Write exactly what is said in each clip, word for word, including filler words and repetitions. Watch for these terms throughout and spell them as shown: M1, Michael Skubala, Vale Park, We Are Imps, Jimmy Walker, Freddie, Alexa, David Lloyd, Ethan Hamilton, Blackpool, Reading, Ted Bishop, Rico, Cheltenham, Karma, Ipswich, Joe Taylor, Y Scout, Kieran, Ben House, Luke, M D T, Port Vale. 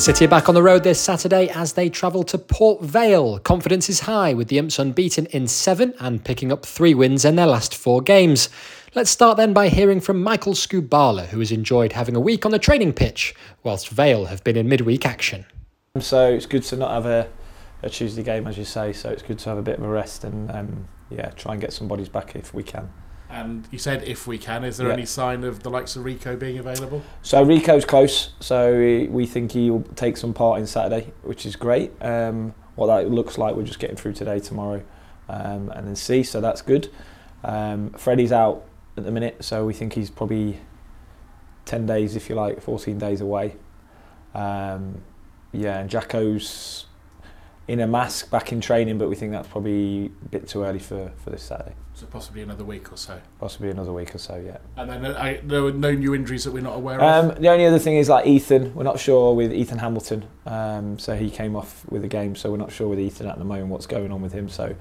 The City are back on the road this Saturday as they travel to Port Vale. Confidence is high with the Imps unbeaten in seven and picking up three wins in their last four games. Let's start then by hearing from Michael Skubala, who has enjoyed having a week on the training pitch, whilst Vale have been in midweek action. So it's good to not have a, a Tuesday game, as you say, so it's good to have a bit of a rest and um, yeah, try and get some bodies back if we can. And you said if we can, is there yeah. any sign of the likes of Rico being available? So Rico's close, so we, we think he'll take some part in Saturday, which is great. Um, what that looks like, we're just getting through today, tomorrow, um, and then see, so that's good. Um, Freddie's out at the minute, so we think he's probably ten days, if you like, fourteen days away. Um, yeah, and Jacko's in a mask, back in training, but we think that's probably a bit too early for, for this Saturday. So possibly another week or so? Possibly another week or so, yeah. And then I, there were no new injuries that we're not aware um, of? The only other thing is like Ethan, we're not sure with Ethan Hamilton, um, so he came off with the game, so we're not sure with Ethan at the moment what's going on with him, so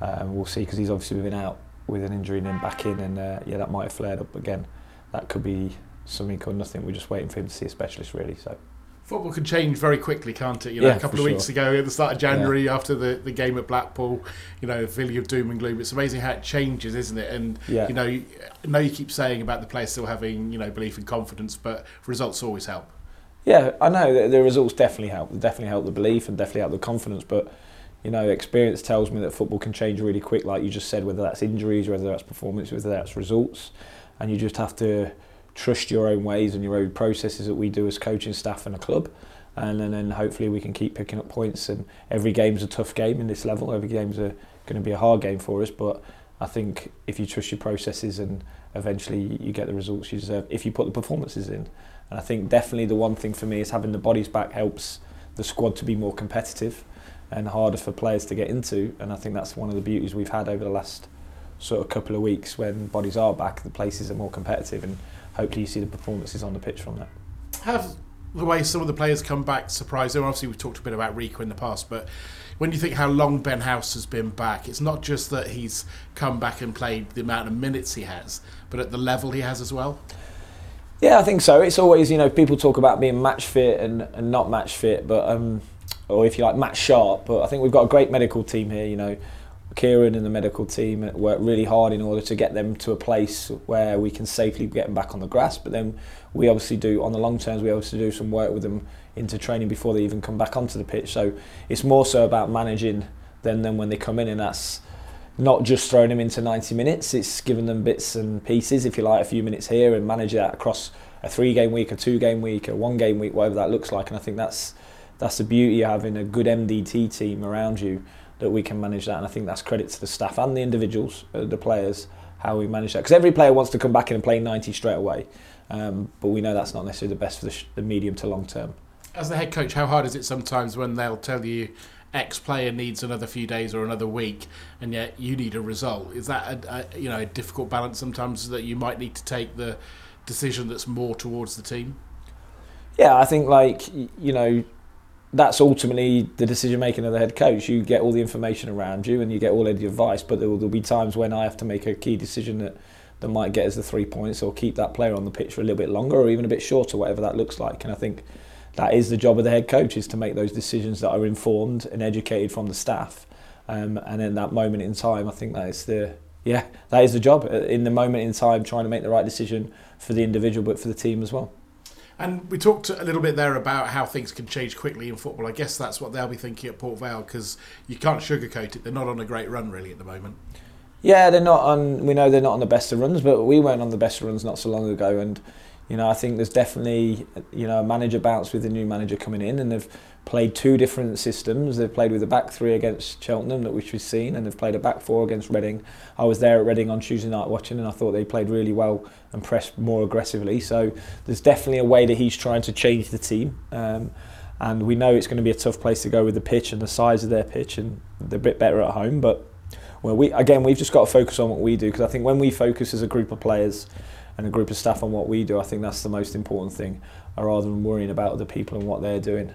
um, we'll see, because he's obviously been out with an injury and then back in, and uh, yeah, that might have flared up again. That could be something or nothing, we're just waiting for him to see a specialist really, so... Football can change very quickly, can't it? You know, yeah, a couple of weeks sure. ago, at the start of January, yeah. after the, the game at Blackpool, you know, Villa of doom and gloom. It's amazing how it changes, isn't it? And yeah. you know, you, I know you keep saying about the players still having, you know, belief and confidence, but results always help. Yeah, I know the, the results definitely help. They definitely help the belief and definitely help the confidence. But you know, experience tells me that football can change really quick, like you just said, whether that's injuries, whether that's performance, whether that's results, and you just have to trust your own ways and your own processes that we do as coaching staff and a club, and, and then hopefully we can keep picking up points. And every game's a tough game in this level, every game's a, going to be a hard game for us, but I think if you trust your processes and eventually you get the results you deserve if you put the performances in. And I think definitely the one thing for me is having the bodies back helps the squad to be more competitive and harder for players to get into, and I think that's one of the beauties we've had over the last sort of couple of weeks. When bodies are back, the places are more competitive, and hopefully you see the performances on the pitch from that. Have the way some of the players come back surprised them? Obviously we've talked a bit about Rico in the past, but when you think how long Ben House has been back, it's not just that he's come back and played the amount of minutes he has, but at the level he has as well? Yeah, I think so. It's always, you know, people talk about being match fit and, and not match fit, but um, or if you like, match sharp, but I think we've got a great medical team here, you know. Kieran and the medical team work really hard in order to get them to a place where we can safely get them back on the grass, but then we obviously do, on the long terms, we obviously do some work with them into training before they even come back onto the pitch. So it's more so about managing them than when they come in, and that's not just throwing them into ninety minutes, it's giving them bits and pieces, if you like, a few minutes here, and manage that across a three-game week, a two-game week, a one-game week, whatever that looks like. And I think that's, that's the beauty of having a good M D T team around you, that we can manage that, and I think that's credit to the staff and the individuals, the players, how we manage that. Because every player wants to come back in and play ninety straight away, um, but we know that's not necessarily the best for the, sh- the medium to long term. As the head coach, how hard is it sometimes when they'll tell you X player needs another few days or another week, and yet you need a result? Is that a, a you know a difficult balance sometimes, that you might need to take the decision that's more towards the team? Yeah, I think like you know. That's ultimately the decision making of the head coach. You get all the information around you and you get all of the advice, but there will be times when I have to make a key decision that, that might get us the three points or keep that player on the pitch for a little bit longer or even a bit shorter, whatever that looks like. And I think that is the job of the head coach, is to make those decisions that are informed and educated from the staff. Um, and in that moment in time, I think that is the yeah, that is the job. In the moment in time, trying to make the right decision for the individual but for the team as well. And we talked a little bit there about how things can change quickly in football. I guess that's what they'll be thinking at Port Vale, because you can't sugarcoat it. They're not on a great run really at the moment. Yeah, they're not on. We know they're not on the best of runs, but we weren't on the best of runs not so long ago. And you know, I think there's definitely you know a manager bounce with the new manager coming in, and they've played two different systems. They've played with a back three against Cheltenham, that which we've seen, and they've played a back four against Reading. I was there at Reading on Tuesday night watching, and I thought they played really well and pressed more aggressively. So there's definitely a way that he's trying to change the team, um, and we know it's going to be a tough place to go with the pitch and the size of their pitch, and they're a bit better at home. But well, we again, we've just got to focus on what we do, because I think when we focus as a group of players and a group of staff on what we do, I think that's the most important thing, rather than worrying about other people and what they're doing.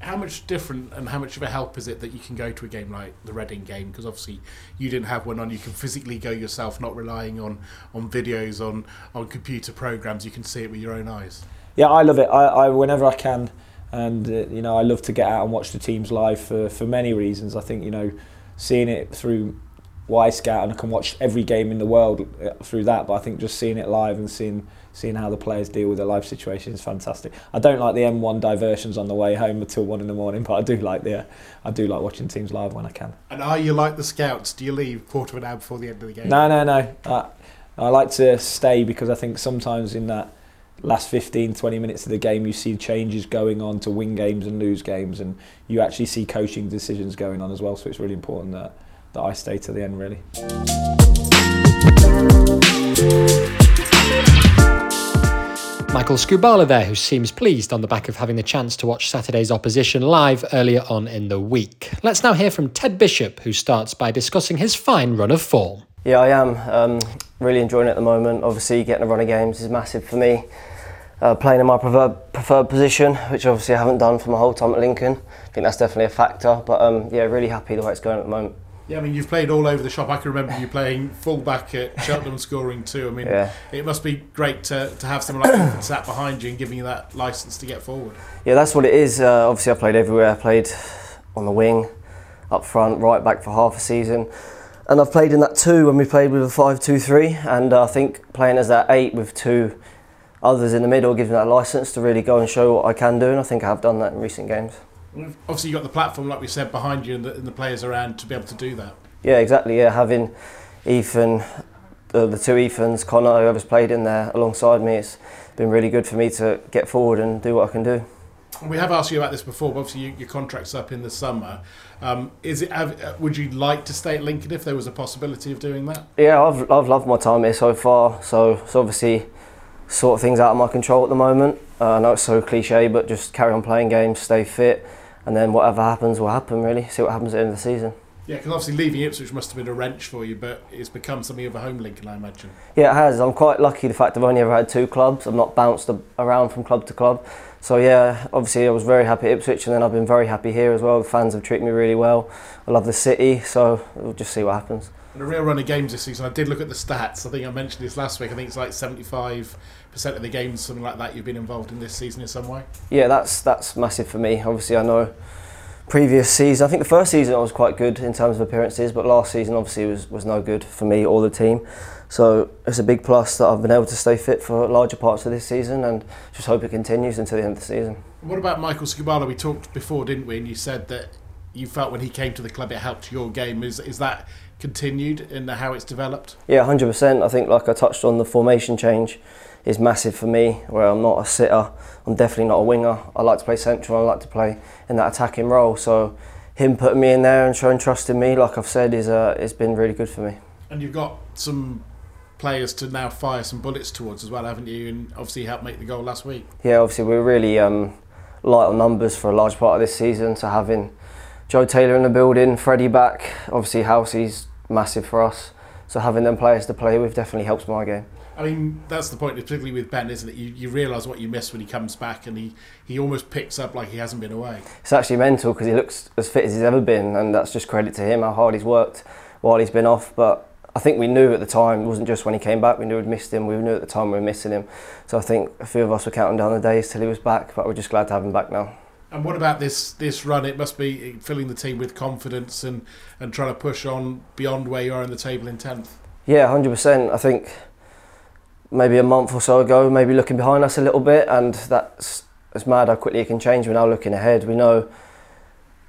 How much different and how much of a help is it that you can go to a game like the Reading game? Because obviously you didn't have one on. You can physically go yourself, not relying on, on videos, on, on computer programs. You can see it with your own eyes. Yeah, I love it. I, I whenever I can, and uh, you know, I love to get out and watch the teams live for, for many reasons. I think, you know, seeing it through Y Scout, and I can watch every game in the world through that, but I think just seeing it live and seeing seeing how the players deal with their live situation is fantastic. I don't like the M one diversions on the way home until one in the morning, but I do like the, I do like watching teams live when I can. And are you like the Scouts? Do you leave quarter of an hour before the end of the game? No, no, no. I, I like to stay because I think sometimes in that last fifteen, twenty minutes of the game you see changes going on to win games and lose games, and you actually see coaching decisions going on as well, so it's really important that, that I stay to the end, really. Michael Skubala there, who seems pleased on the back of having the chance to watch Saturday's opposition live earlier on in the week. Let's now hear from Ted Bishop, who starts by discussing his fine run of form. Yeah, I am. Um, really enjoying it at the moment. Obviously, getting a run of games is massive for me. Uh, playing in my preferred position, which obviously I haven't done for my whole time at Lincoln. I think that's definitely a factor, but um, yeah, really happy the way it's going at the moment. Yeah, I mean, you've played all over the shop. I can remember you playing full-back at Cheltenham, scoring too. I mean, yeah. It must be great to, to have someone like that sat behind you and giving you that licence to get forward. Yeah, that's what it is. Uh, obviously, I played everywhere. I played on the wing, up front, right back for half a season. And I've played in that two when we played with a five two three. And uh, I think playing as that eight with two others in the middle gives me that licence to really go and show what I can do. And I think I have done that in recent games. Obviously you've got the platform, like we said, behind you and the, and the players around to be able to do that. Yeah, exactly. Yeah, having Ethan, uh, the two Ethans, Connor, whoever's played in there alongside me, it's been really good for me to get forward and do what I can do. We have asked you about this before, but obviously you, your contract's up in the summer. Um, is it? Have, would you like to stay at Lincoln if there was a possibility of doing that? Yeah, I've, I've loved my time here so far, so it's obviously sort of things out of my control at the moment. Uh, I know it's so cliche, but just carry on playing games, stay fit. And then whatever happens will happen, really. See what happens at the end of the season. Yeah, because obviously leaving Ipswich must have been a wrench for you, but it's become something of a home link, I imagine. Yeah, it has. I'm quite lucky the fact I've only ever had two clubs. I've not bounced around from club to club. So yeah, obviously I was very happy at Ipswich, and then I've been very happy here as well. The fans have treated me really well. I love the city, so we'll just see what happens. And a real run of games this season. I did look at the stats. I think I mentioned this last week. I think it's like seventy-five percent of the games, something like that, you've been involved in this season in some way. Yeah, that's that's massive for me. Obviously, I know previous season, I think the first season I was quite good in terms of appearances, but last season obviously was, was no good for me or the team. So it's a big plus that I've been able to stay fit for larger parts of this season, and just hope it continues until the end of the season. What about Michael Skubala? We talked before, didn't we? And you said that you felt when he came to the club it helped your game. Is is that continued in the, how it's developed? Yeah, one hundred percent. I think, like I touched on, the formation change is massive for me, where I'm not a sitter, I'm definitely not a winger. I like to play central, I like to play in that attacking role. So him putting me in there and showing trust in me, like I've said, is uh, it's been really good for me. And you've got some players to now fire some bullets towards as well, haven't you? And obviously helped make the goal last week. Yeah, obviously we're really um, light on numbers for a large part of this season, so having Joe Taylor in the building, Freddie back, obviously House, he's massive for us. So having them players to play with definitely helps my game. I mean, that's the point, particularly with Ben, isn't it? You, you realise what you miss when he comes back, and he, he almost picks up like he hasn't been away. It's actually mental because he looks as fit as he's ever been, and that's just credit to him, how hard he's worked while he's been off. But I think we knew at the time, it wasn't just when he came back, we knew we'd missed him, we knew at the time we were missing him. So I think a few of us were counting down the days till he was back, but we're just glad to have him back now. And what about this this run? It must be filling the team with confidence and, and trying to push on beyond where you are in the table in tenth. Yeah, one hundred percent. I think maybe a month or so ago, maybe looking behind us a little bit, and that's it's mad how quickly it can change. We're now looking ahead. We know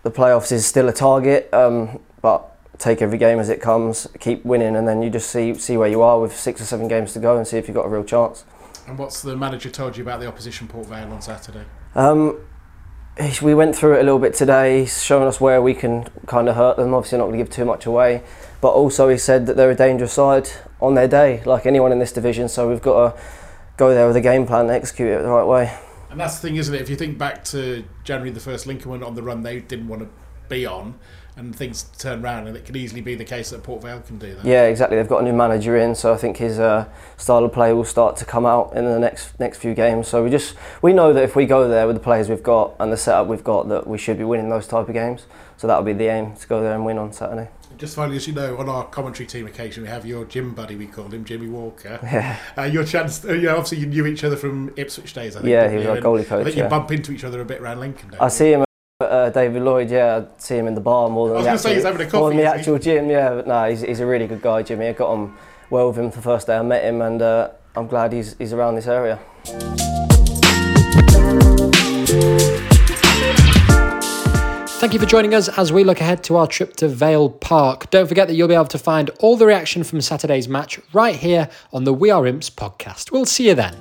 the playoffs is still a target, um, but take every game as it comes, keep winning, and then you just see see where you are with six or seven games to go and see if you've got a real chance. And what's the manager told you about the opposition, Port Vale, on Saturday? Um, We went through it a little bit today. He's showing us where we can kind of hurt them. Obviously not going to give too much away, but also he said that they're a dangerous side on their day, like anyone in this division, so we've got to go there with a game plan and execute it the right way. And that's the thing, isn't it? If you think back to January the first, Lincoln went on the run they didn't want to be on, and things turn round, and it could easily be the case that Port Vale can do that. Yeah, exactly. They've got a new manager in, so I think his uh, style of play will start to come out in the next next few games. So we just we know that if we go there with the players we've got and the setup we've got, that we should be winning those type of games. So that'll be the aim, to go there and win on Saturday. just finally, as you know, on our commentary team occasionally we have your gym buddy, we call him, Jimmy Walker. Yeah. Uh, your chance, you know, obviously you knew each other from Ipswich days, I think. Yeah, he was our goalie coach. I think yeah. you bump into each other a bit around Lincoln. Don't I you? see him at uh, David Lloyd, yeah, I see him in the bar more than I was going to say he's having a coffee. More than the actual gym, yeah, but no, he's, he's a really good guy, Jimmy. I got on well with him the first day I met him, and uh, I'm glad he's, he's around this area. Thank you for joining us as we look ahead to our trip to Vale Park. Don't forget that you'll be able to find all the reaction from Saturday's match right here on the We Are Imps podcast. We'll see you then.